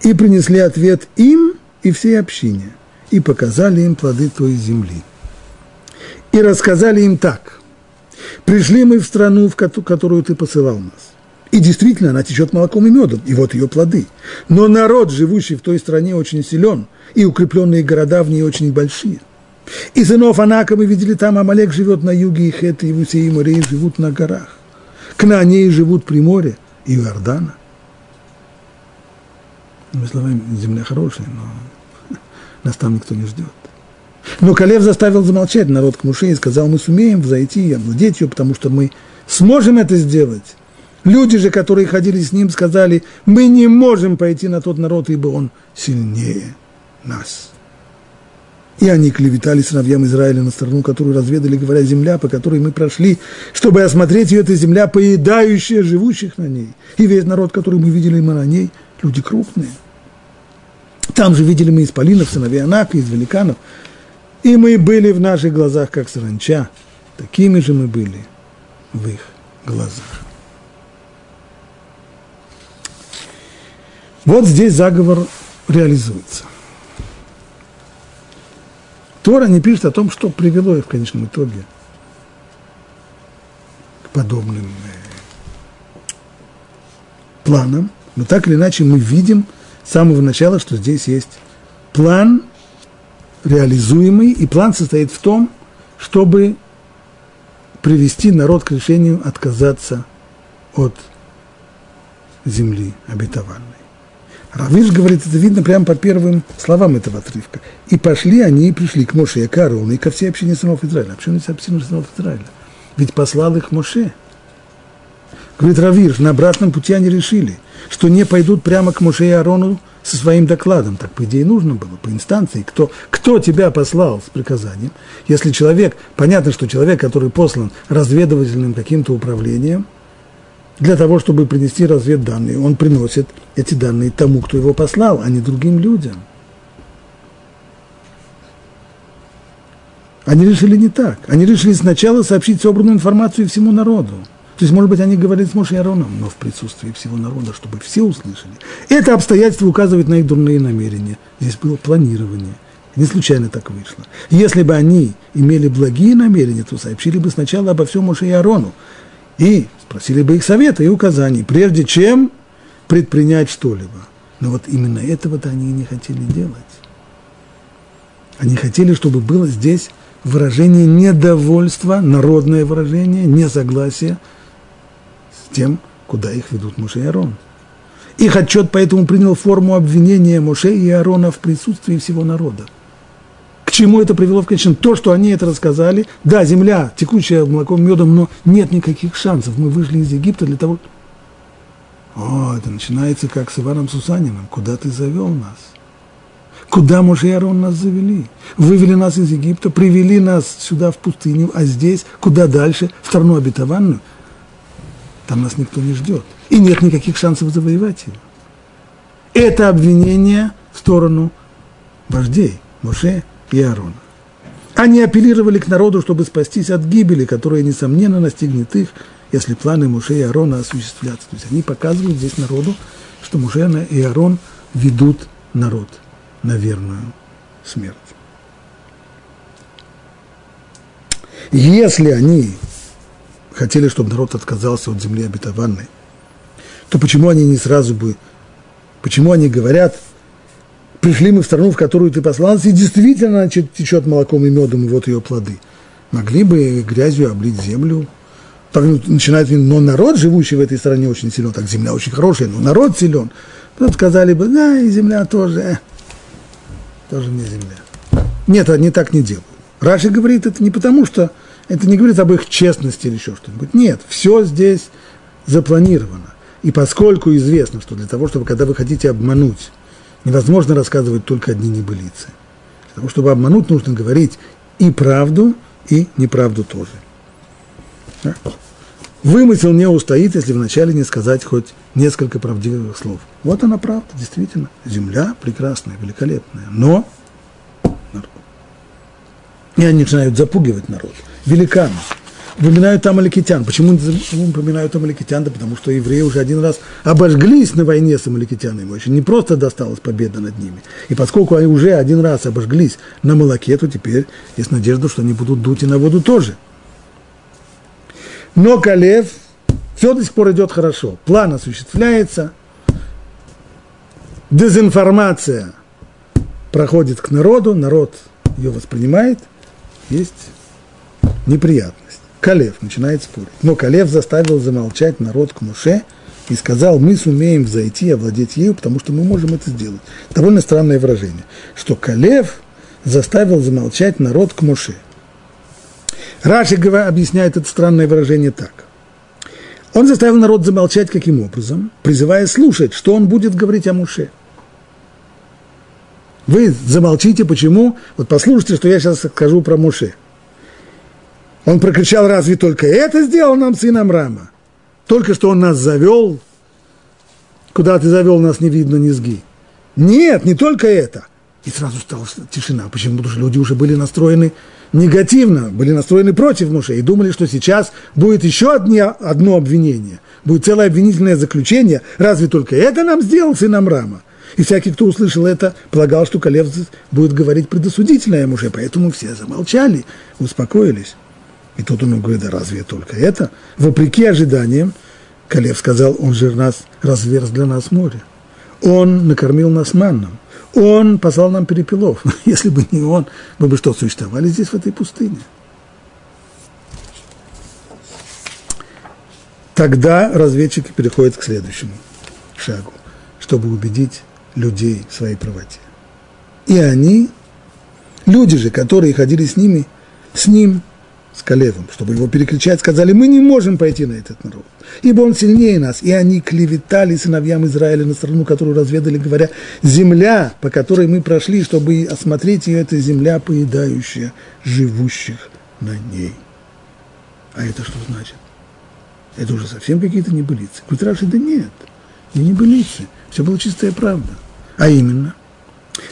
и принесли ответ им и всей общине, и показали им плоды той земли. И рассказали им так: «Пришли мы в страну, в которую ты посылал нас, и действительно она течет молоком и медом, и вот ее плоды. Но народ, живущий в той стране, очень силен, и укрепленные города в ней очень большие. И сынов Анака мы видели там, Амалек живет на юге, и Хеты, и Вусеи, и Мореи живут на горах. Кнаанеи живут при море и Иордана». Иными словами, земля хорошая, но нас там никто не ждет. Но Калев заставил замолчать народ к Моше и сказал, мы сумеем взойти и овладеть ее, потому что мы сможем это сделать. Люди же, которые ходили с ним, сказали, мы не можем пойти на тот народ, ибо он сильнее нас. И они клеветали сыновьям Израиля на страну, которую разведали, говоря, земля, по которой мы прошли, чтобы осмотреть ее, эта земля, поедающая живущих на ней. И весь народ, который мы видели, мы на ней, люди крупные. Там же видели мы исполинов, сыновей Анака, из великанов. и мы были в наших глазах, как саранча, такими же мы были в их глазах. Вот здесь заговор реализуется. Тора не пишет о том, что привело их в конечном итоге к подобным планам, но так или иначе мы видим с самого начала, что здесь есть план реализуемый, и план состоит в том, чтобы привести народ к решению отказаться от земли обетованной. Равиш говорит, это видно прямо по первым словам этого отрывка. И пошли они, и пришли к Моше и к Аарону, и ко всей общине сынов Израиля. Общине сынов Израиля. Ведь послал их Моше. Говорит Равиш, на обратном пути они решили, что не пойдут прямо к Моше и Аарону со своим докладом. Так, по идее, нужно было, по инстанции. Кто тебя послал с приказанием? Если человек, понятно, что человек, который послан разведывательным каким-то управлением, для того, чтобы принести разведданные, он приносит эти данные тому, кто его послал, а не другим людям. Они решили не так. Они решили сначала сообщить собранную информацию всему народу. То есть, может быть, они говорили с Моше и Аароном, но в присутствии всего народа, чтобы все услышали. Это обстоятельство указывает на их дурные намерения. Здесь было планирование. Не случайно так вышло. Если бы они имели благие намерения, то сообщили бы сначала обо всем Моше и Аарону. И спросили бы их совета и указаний, прежде чем предпринять что-либо. Но вот именно этого-то они и не хотели делать. Они хотели, чтобы было здесь выражение недовольства, народное выражение, несогласия с тем, куда их ведут Моше и Аарон. Их отчет поэтому принял форму обвинения Моше и Аарона в присутствии всего народа. К чему это привело в конечном? То, что они это рассказали. Да, земля текучая молоком, медом, но нет никаких шансов. Мы вышли из Египта для того... это начинается как с Иваном Сусаниным. Куда ты завел нас? Куда Моше и Аарон нас завели? Вывели нас из Египта, привели нас сюда в пустыню, а здесь, куда дальше? В страну обетованную? Там нас никто не ждет. И нет никаких шансов завоевать ее. Это обвинение в сторону вождей Моше и Аарона. Они апеллировали к народу, чтобы спастись от гибели, которая, несомненно, настигнет их, если планы Моше и Аарона осуществлятся. То есть они показывают здесь народу, что Моше и Аарон ведут народ на верную смерть. Если они хотели, чтобы народ отказался от земли обетованной, то почему они не сразу бы, почему они говорят: пришли мы в страну, в которую ты послал, и действительно она течет молоком и медом, и вот ее плоды. Могли бы грязью облить землю. Так начинают, но народ, живущий в этой стране, очень силен. Так земля очень хорошая, но народ силен. Тут сказали бы, да, и земля тоже мне земля. Нет, они так не делают. Раши говорит, это не потому, что это не говорит об их честности или еще что-нибудь. Нет, все здесь запланировано. И поскольку известно, что для того, чтобы, когда вы хотите обмануть, невозможно рассказывать только одни небылицы. Для того, чтобы обмануть, нужно говорить и правду, и неправду тоже. Да? Вымысел не устоит, если вначале не сказать хоть несколько правдивых слов. Вот она правда, действительно. Земля прекрасная, великолепная. Но народ. И они начинают запугивать народ. Великаны. Упоминают амаликитян. Почему упоминают амаликитян? Да потому что евреи уже один раз обожглись на войне с амаликитянами. Очень не просто досталась победа над ними. И поскольку они уже один раз обожглись на молоке, то теперь есть надежда, что они будут дуть и на воду тоже. Но Калев, все до сих пор идет хорошо. План осуществляется. Дезинформация проходит к народу. Народ ее воспринимает. Есть неприятность. Калев начинает спорить. Но Калев заставил замолчать народ к Моше и сказал: мы сумеем взойти и овладеть ею, потому что мы можем это сделать. Довольно странное выражение, что Калев заставил замолчать народ к Моше. Раши объясняет это странное выражение так. Он заставил народ замолчать каким образом? Призывая слушать, что он будет говорить о Моше. Вы замолчите, почему? Вот послушайте, что я сейчас скажу про Моше. Он прокричал: разве только это сделал нам сын Амрама? Только что он нас завел, куда ты завел нас, не видно низги. Нет, не только это. И сразу стала тишина. Почему? Потому что люди уже были настроены негативно, были настроены против Моше и думали, что сейчас будет еще одно обвинение, будет целое обвинительное заключение. Разве только это нам сделал сын Амрама? И всякий, кто услышал это, полагал, что Калев будет говорить предосудительное Моше, поэтому все замолчали, успокоились. И тут он говорит, да разве только это? Вопреки ожиданиям, Калев сказал, он же нас разверз для нас море. Он накормил нас манном. Он послал нам перепелов. Если бы не он, мы бы что, существовали здесь, в этой пустыне? Тогда разведчики переходят к следующему шагу, чтобы убедить людей в своей правоте. И они, люди же, которые ходили с ним, с Калевом, чтобы его перекричать, сказали, мы не можем пойти на этот народ, ибо он сильнее нас. И они клеветали сыновьям Израиля на страну, которую разведали, говоря, земля, по которой мы прошли, чтобы осмотреть ее, это земля, поедающая живущих на ней. А это что значит? Это уже совсем какие-то небылицы. Говорит Раши, да нет, не небылицы, все было чистая правда. А именно,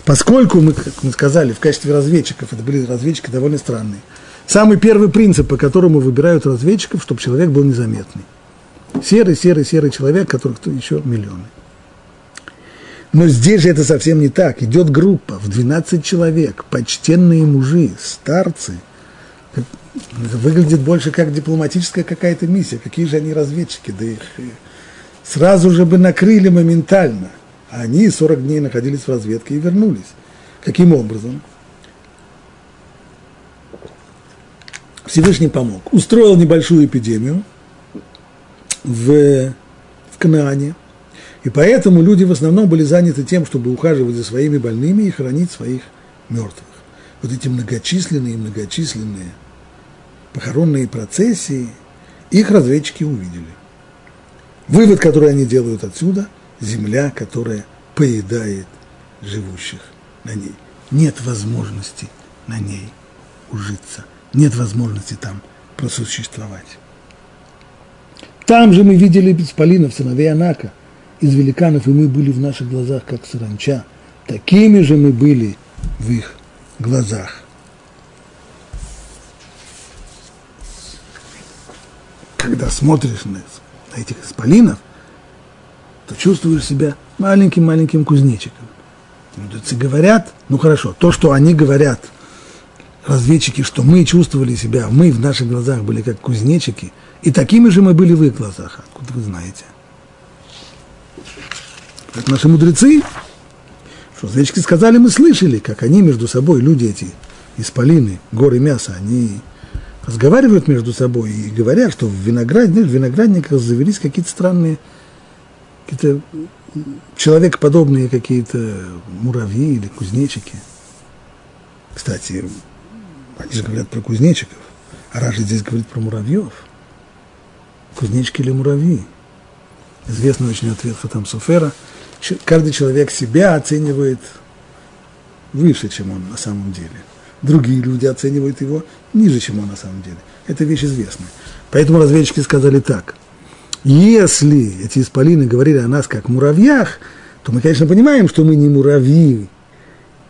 поскольку мы, как мы сказали, в качестве разведчиков, это были разведчики довольно странные, самый первый принцип, по которому выбирают разведчиков, чтобы человек был незаметный. Серый человек, которых еще миллионы. Но здесь же это совсем не так. Идет группа в 12 человек, почтенные мужи, старцы. Это выглядит больше как дипломатическая какая-то миссия. Какие же они разведчики? Да их сразу же бы накрыли моментально. А они 40 дней находились в разведке и вернулись. Каким образом? Всевышний помог. Устроил небольшую эпидемию в Канаане. И поэтому люди в основном были заняты тем, чтобы ухаживать за своими больными и хранить своих мертвых. Вот эти многочисленные похоронные процессии, их разведчики увидели. Вывод, который они делают отсюда, земля, которая поедает живущих на ней. Нет возможности на ней ужиться. Нет возможности там просуществовать. Там же мы видели беспалинов, сыновей Анака, из великанов, и мы были в наших глазах, как саранча. Такими же мы были в их глазах. Когда смотришь на этих исполинов, то чувствуешь себя маленьким-маленьким кузнечиком. Мудрецы говорят, ну хорошо, то, что они говорят, разведчики, что мы чувствовали себя, мы в наших глазах были как кузнечики, и такими же мы были в их глазах. Откуда вы знаете? Как наши мудрецы, что разведчики сказали, мы слышали, как они между собой, люди эти, исполины, горы мяса, они разговаривают между собой и говорят, что в виноградниках завелись какие-то странные, какие-то человекоподобные какие-то муравьи или кузнечики. Кстати, они же говорят про кузнечиков, а Раши здесь говорит про муравьев. Кузнечики или муравьи? Известный очень ответ Хатам Софера. Каждый человек себя оценивает выше, чем он на самом деле. Другие люди оценивают его ниже, чем он на самом деле. Это вещь известная. Поэтому разведчики сказали так. Если эти исполины говорили о нас как муравьях, то мы, конечно, понимаем, что мы не муравьи,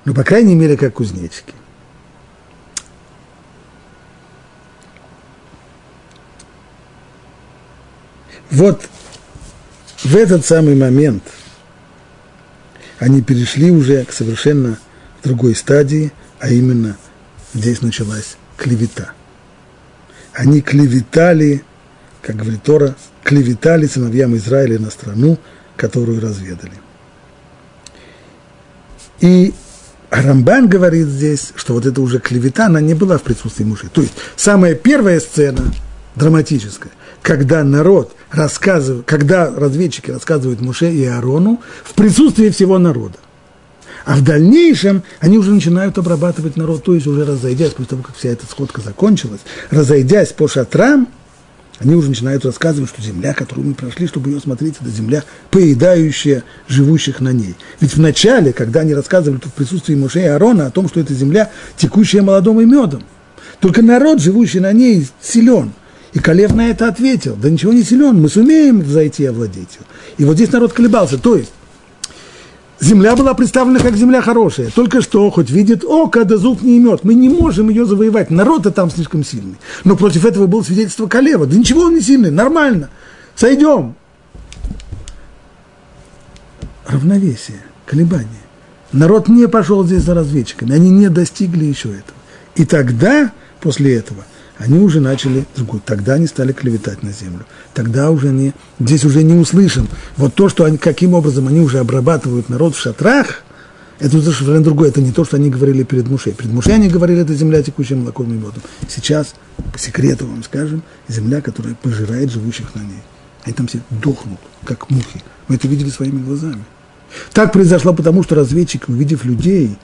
но, по крайней мере, как кузнечики. Вот в этот самый момент они перешли уже к совершенно другой стадии, а именно здесь началась клевета. Они клеветали, как говорит Тора, клеветали сыновьям Израиля на страну, которую разведали. И Рамбан говорит здесь, что вот это уже клевета, она не была в присутствии мужей. То есть самая первая сцена драматическая, когда разведчики рассказывают Моше и Аарону в присутствии всего народа. А в дальнейшем они уже начинают обрабатывать народ, то есть уже разойдясь, после того, как вся эта сходка закончилась, разойдясь по шатрам, они уже начинают рассказывать, что земля, которую мы прошли, чтобы ее смотреть, это земля, поедающая живущих на ней. Ведь вначале, когда они рассказывали в присутствии Моше и Аарона о том, что это земля, текущая молоком и медом, только народ, живущий на ней, силен. И Калев на это ответил, да ничего не силен, мы сумеем зайти и овладеть ее. И вот здесь народ колебался, то есть земля была представлена как земля хорошая. Только что, хоть видит око, да зуб не имет. Мы не можем ее завоевать. Народ-то там слишком сильный. Но против этого было свидетельство Калева. Да ничего он не сильный, нормально. Сойдем. Равновесие, колебание. Народ не пошел здесь за разведчиками. Они не достигли еще этого. И тогда, после этого, они уже начали другую. Тогда они стали клеветать на землю. Тогда уже не, здесь уже не услышим. Вот то, что они, каким образом они уже обрабатывают народ в шатрах, это уже совершенно другое. Это не то, что они говорили перед Мушей. Перед Мушей они говорили, это земля текущая молоком и медом. Сейчас, по секрету вам скажем, земля, которая пожирает живущих на ней. Они там все дохнут, как мухи. Мы это видели своими глазами. Так произошло потому, что разведчики, увидев людей,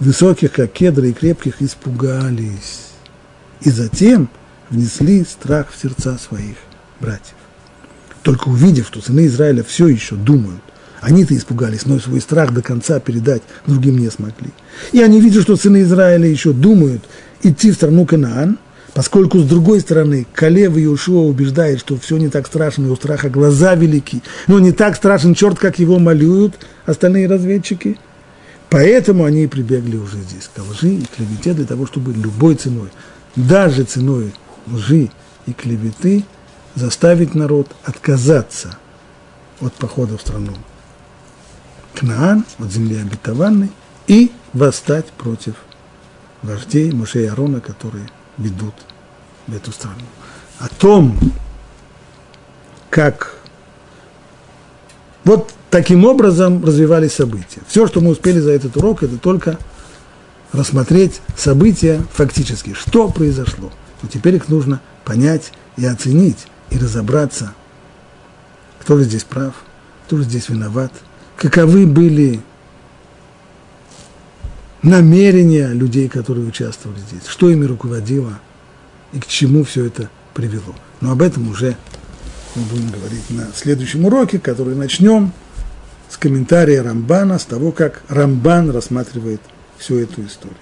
высоких, как кедры, и крепких, испугались. И затем внесли страх в сердца своих братьев. Только увидев, что сыны Израиля все еще думают, они-то испугались, но свой страх до конца передать другим не смогли. И они видят, что сыны Израиля еще думают идти в страну Канаан, поскольку, с другой стороны, Калев и Йошуа убеждает, что все не так страшно, и у страха глаза велики, но не так страшен черт, как его малюют остальные разведчики. Поэтому они и прибегли уже здесь к лжи и клевете для того, чтобы любой ценой, даже ценой лжи и клеветы, заставить народ отказаться от похода в страну Канаан, от земли обетованной, и восстать против вождей Моше и Аарона, которые ведут в эту страну. О том, как вот таким образом развивались события. Все, что мы успели за этот урок, это только рассмотреть события фактически, что произошло. Но теперь их нужно понять и оценить, и разобраться, кто же здесь прав, кто же здесь виноват, каковы были намерения людей, которые участвовали здесь, что ими руководило и к чему все это привело. Но об этом уже мы будем говорить на следующем уроке, который начнем с комментария Рамбана, с того, как Рамбан рассматривает всю эту историю.